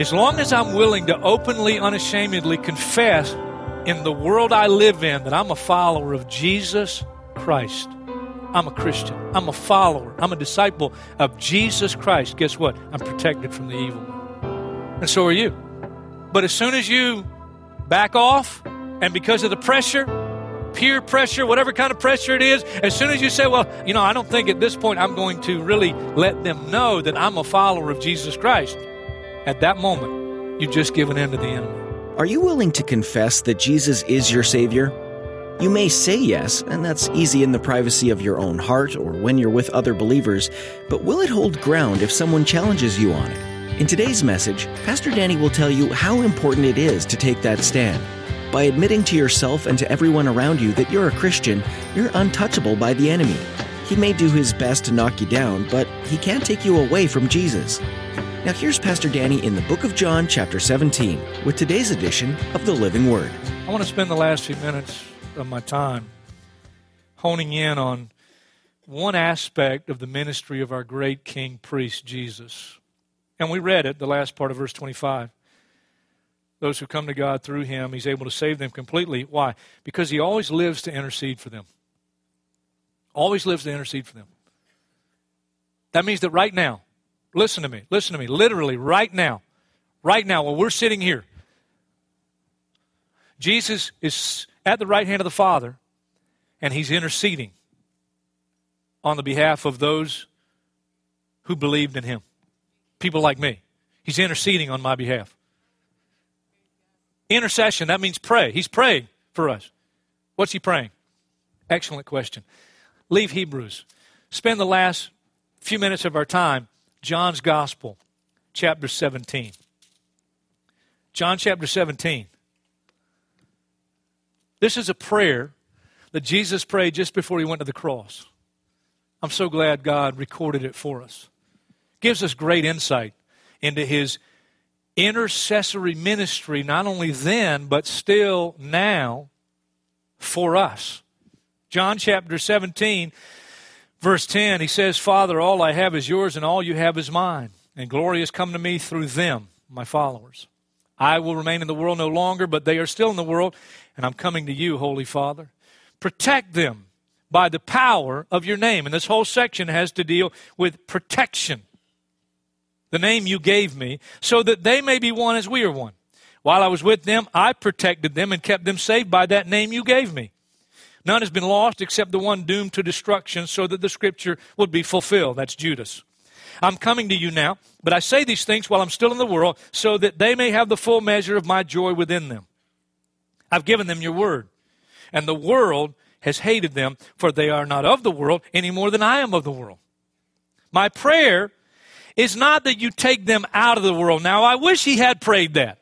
As long as I'm willing to openly, unashamedly confess in the world I live in that I'm a follower of Jesus Christ, I'm a Christian, I'm a follower, I'm a disciple of Jesus Christ, guess what? I'm protected from the evil one. And so are you. But as soon as you back off, and because of the pressure, peer pressure, whatever kind of pressure it is, as soon as you say, well, you know, I don't think at this point I'm going to really let them know that I'm a follower of Jesus Christ. At that moment, you've just given in to the enemy. Are you willing to confess that Jesus is your Savior? You may say yes, and that's easy in the privacy of your own heart or when you're with other believers, but will it hold ground if someone challenges you on it? In today's message, Pastor Danny will tell you how important it is to take that stand. By admitting to yourself and to everyone around you that you're a Christian, you're untouchable by the enemy. He may do his best to knock you down, but he can't take you away from Jesus. Now here's Pastor Danny in the book of John, chapter 17, with today's edition of The Living Word. I want to spend the last few minutes of my time honing in on one aspect of the ministry of our great King Priest, Jesus. And we read it, the last part of verse 25. Those who come to God through him, he's able to save them completely. Why? Because he always lives to intercede for them. Always lives to intercede for them. That means that right now, listen to me, literally right now, while we're sitting here, Jesus is at the right hand of the Father, and he's interceding on the behalf of those who believed in him, people like me. He's interceding on my behalf. Intercession, that means pray. He's praying for us. What's he praying? Excellent question. Leave Hebrews. Spend the last few minutes of our time John's Gospel, chapter 17. John chapter 17. This is a prayer that Jesus prayed just before he went to the cross. I'm so glad God recorded it for us. Gives us great insight into his intercessory ministry, not only then, but still now for us. John chapter 17 says, Verse 10, he says, Father, all I have is yours, and all you have is mine. And glory has come to me through them, my followers. I will remain in the world no longer, but they are still in the world, and I'm coming to you, Holy Father. Protect them by the power of your name. And this whole section has to deal with protection, the name you gave me, so that they may be one as we are one. While I was with them, I protected them and kept them safe by that name you gave me. None has been lost except the one doomed to destruction, so that the Scripture would be fulfilled. That's Judas. I'm coming to you now, but I say these things while I'm still in the world, so that they may have the full measure of my joy within them. I've given them your word, and the world has hated them, for they are not of the world any more than I am of the world. My prayer is not that you take them out of the world. Now, I wish he had prayed that.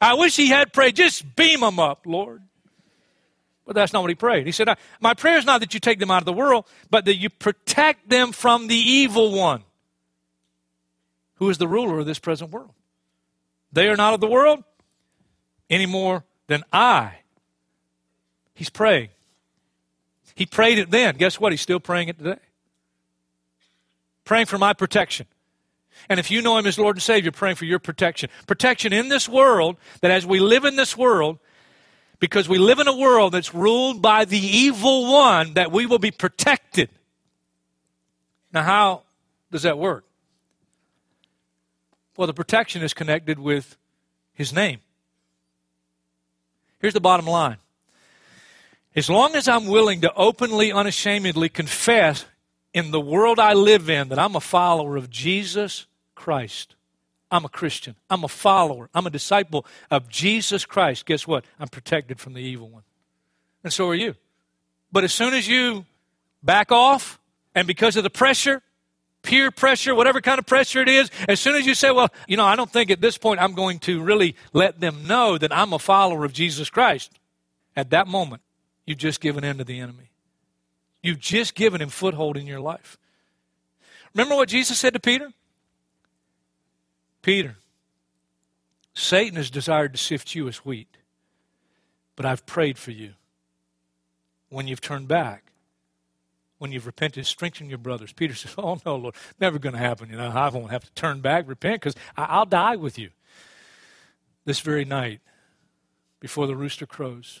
I wish he had prayed, just beam them up, Lord. But that's not what he prayed. He said, my prayer is not that you take them out of the world, but that you protect them from the evil one, who is the ruler of this present world. They are not of the world any more than I. He's praying. He prayed it then. Guess what? He's still praying it today. Praying for my protection. And if you know him as Lord and Savior, praying for your protection. Protection in this world, that as we live in this world, because we live in a world that's ruled by the evil one, that we will be protected. Now, how does that work? Well, the protection is connected with his name. Here's the bottom line. As long as I'm willing to openly, unashamedly confess in the world I live in that I'm a follower of Jesus Christ, I'm a Christian, I'm a follower, I'm a disciple of Jesus Christ, guess what? I'm protected from the evil one. And so are you. But as soon as you back off, and because of the pressure, peer pressure, whatever kind of pressure it is, as soon as you say, well, you know, I don't think at this point I'm going to really let them know that I'm a follower of Jesus Christ. At that moment, you've just given in to the enemy. You've just given him foothold in your life. Remember what Jesus said to Peter? Peter, Satan has desired to sift you as wheat, but I've prayed for you. When you've turned back, when you've repented, strengthen your brothers. Peter says, oh, no, Lord, never going to happen. You know, I won't have to turn back, repent, because I'll die with you. This very night, before the rooster crows,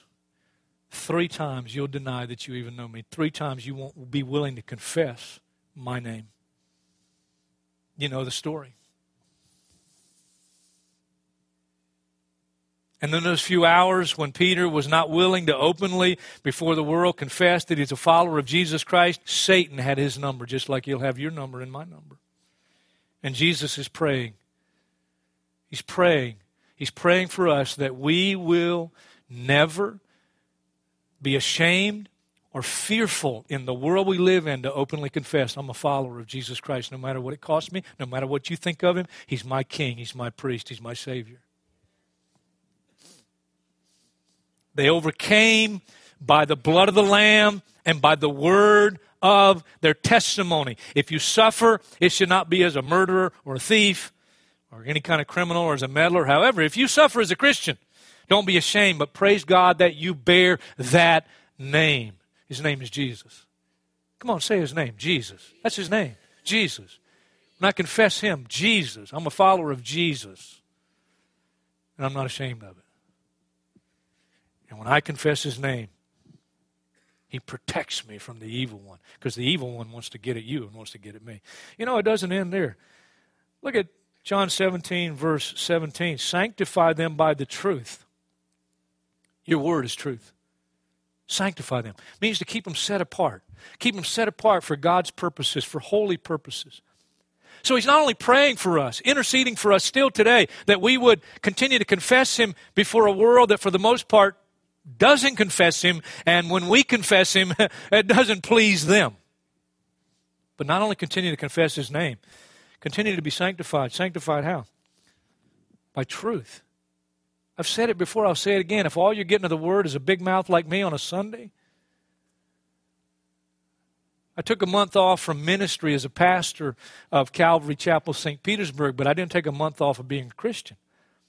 3 times you'll deny that you even know me. 3 times you won't be willing to confess my name. You know the story. And then those few hours when Peter was not willing to openly, before the world, confess that he's a follower of Jesus Christ, Satan had his number, just like he'll have your number and my number. And Jesus is praying. He's praying. He's praying for us that we will never be ashamed or fearful in the world we live in to openly confess, I'm a follower of Jesus Christ. No matter what it costs me, no matter what you think of him, he's my king, he's my priest, he's my savior. They overcame by the blood of the Lamb and by the word of their testimony. If you suffer, it should not be as a murderer or a thief or any kind of criminal or as a meddler. However, if you suffer as a Christian, don't be ashamed, but praise God that you bear that name. His name is Jesus. Come on, say his name, Jesus. That's his name, Jesus. When I confess him, Jesus, I'm a follower of Jesus, and I'm not ashamed of it. And when I confess his name, he protects me from the evil one, because the evil one wants to get at you and wants to get at me. You know, it doesn't end there. Look at John 17, verse 17. Sanctify them by the truth. Your word is truth. Sanctify them. It means to keep them set apart. Keep them set apart for God's purposes, for holy purposes. So he's not only praying for us, interceding for us still today, that we would continue to confess him before a world that for the most part doesn't confess him, and when we confess him, it doesn't please them. But not only continue to confess his name, continue to be sanctified. Sanctified how? By truth. I've said it before, I'll say it again. If all you're getting of the word is a big mouth like me on a Sunday. I took a month off from ministry as a pastor of Calvary Chapel, St. Petersburg, but I didn't take a month off of being a Christian.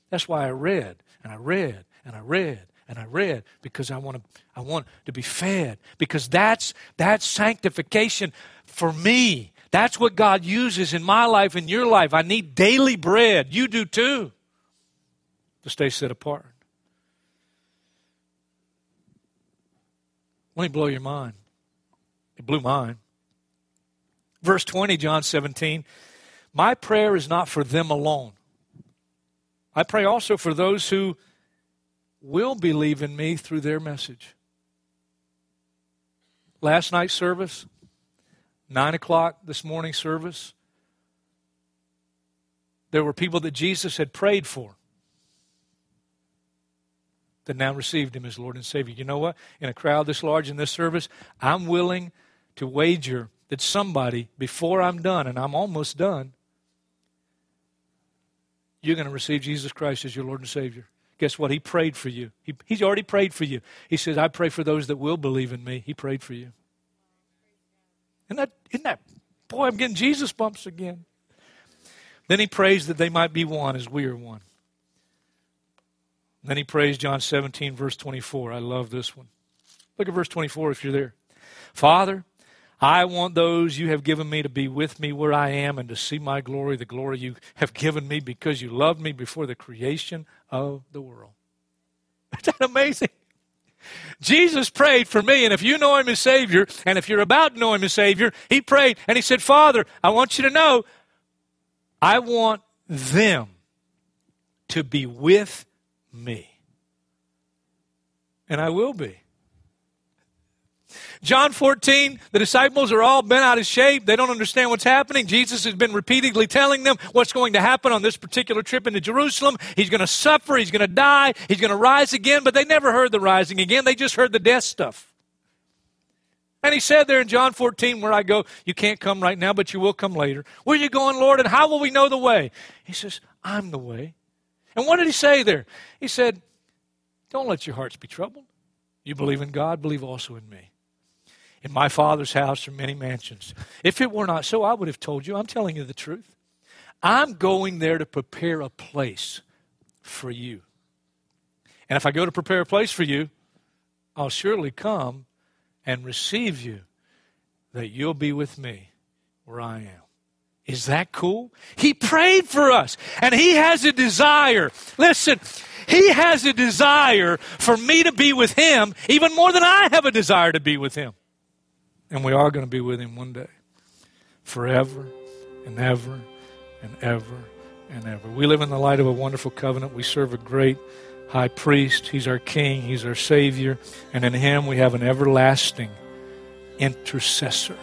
That's why I read, and I read, and I read, and I read, because I want to be fed, because that's sanctification for me. That's what God uses in my life, in your life. I need daily bread. You do too, to stay set apart. Let me blow your mind. It blew mine. Verse 20, John 17, my prayer is not for them alone. I pray also for those who will believe in me through their message. Last night's service, 9 o'clock this morning's service, there were people that Jesus had prayed for that now received him as Lord and Savior. You know what? In a crowd this large in this service, I'm willing to wager that somebody, before I'm done, and I'm almost done, you're going to receive Jesus Christ as your Lord and Savior. Guess what? He prayed for you. He's already prayed for you. He says, I pray for those that will believe in me. He prayed for you. Isn't that? Boy, I'm getting Jesus bumps again. Then he prays that they might be one as we are one. Then he prays John 17, verse 24. I love this one. Look at verse 24 if you're there. Father, I want those you have given me to be with me where I am and to see my glory, the glory you have given me because you loved me before the creation of the world. Isn't that amazing? Jesus prayed for me, and if you know him as Savior, and if you're about to know him as Savior, he prayed, and he said, Father, I want you to know, I want them to be with me. And I will be. John 14, the disciples are all bent out of shape. They don't understand what's happening. Jesus has been repeatedly telling them what's going to happen on this particular trip into Jerusalem. He's going to suffer. He's going to die. He's going to rise again. But they never heard the rising again. They just heard the death stuff. And he said there in John 14, where I go, you can't come right now, but you will come later. Where are you going, Lord, and how will we know the way? He says, I'm the way. And what did he say there? He said, don't let your hearts be troubled. You believe in God, believe also in me. In my Father's house are many mansions. If it were not so, I would have told you. I'm telling you the truth. I'm going there to prepare a place for you. And if I go to prepare a place for you, I'll surely come and receive you, that you'll be with me where I am. Is that cool? He prayed for us, and he has a desire. Listen, he has a desire for me to be with him even more than I have a desire to be with him. And we are going to be with him one day, forever and ever and ever and ever. We live in the light of a wonderful covenant. We serve a great high priest. He's our king. He's our savior. And in him we have an everlasting intercessor.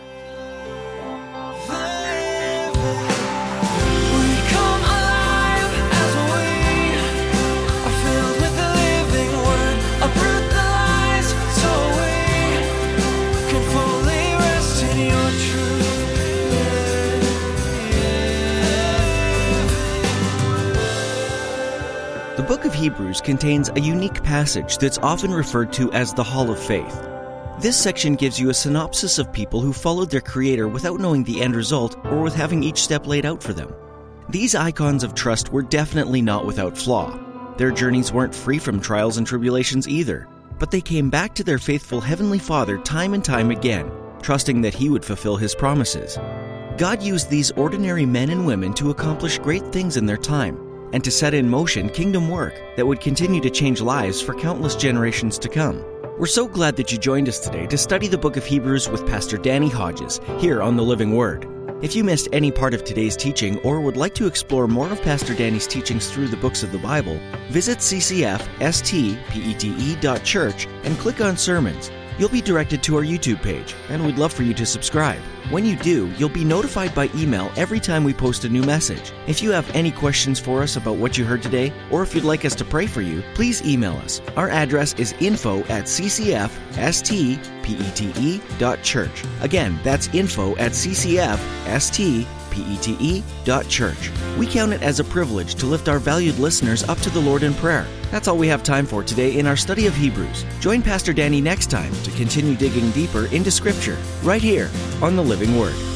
The book of Hebrews contains a unique passage that's often referred to as the Hall of Faith. This section gives you a synopsis of people who followed their Creator without knowing the end result or with having each step laid out for them. These icons of trust were definitely not without flaw. Their journeys weren't free from trials and tribulations either, but they came back to their faithful Heavenly Father time and time again, trusting that He would fulfill His promises. God used these ordinary men and women to accomplish great things in their time, and to set in motion kingdom work that would continue to change lives for countless generations to come. We're so glad that you joined us today to study the book of Hebrews with Pastor Danny Hodges here on The Living Word. If you missed any part of today's teaching or would like to explore more of Pastor Danny's teachings through the books of the Bible, visit ccfstpete.church and click on Sermons. You'll be directed to our YouTube page, and we'd love for you to subscribe. When you do, you'll be notified by email every time we post a new message. If you have any questions for us about what you heard today, or if you'd like us to pray for you, please email us. Our address is info@ccfstpete.church. Again, that's info@ccfstpete.church. We count it as a privilege to lift our valued listeners up to the Lord in prayer. That's all we have time for today in our study of Hebrews. Join Pastor Danny next time to continue digging deeper into Scripture, right here on The Living Word.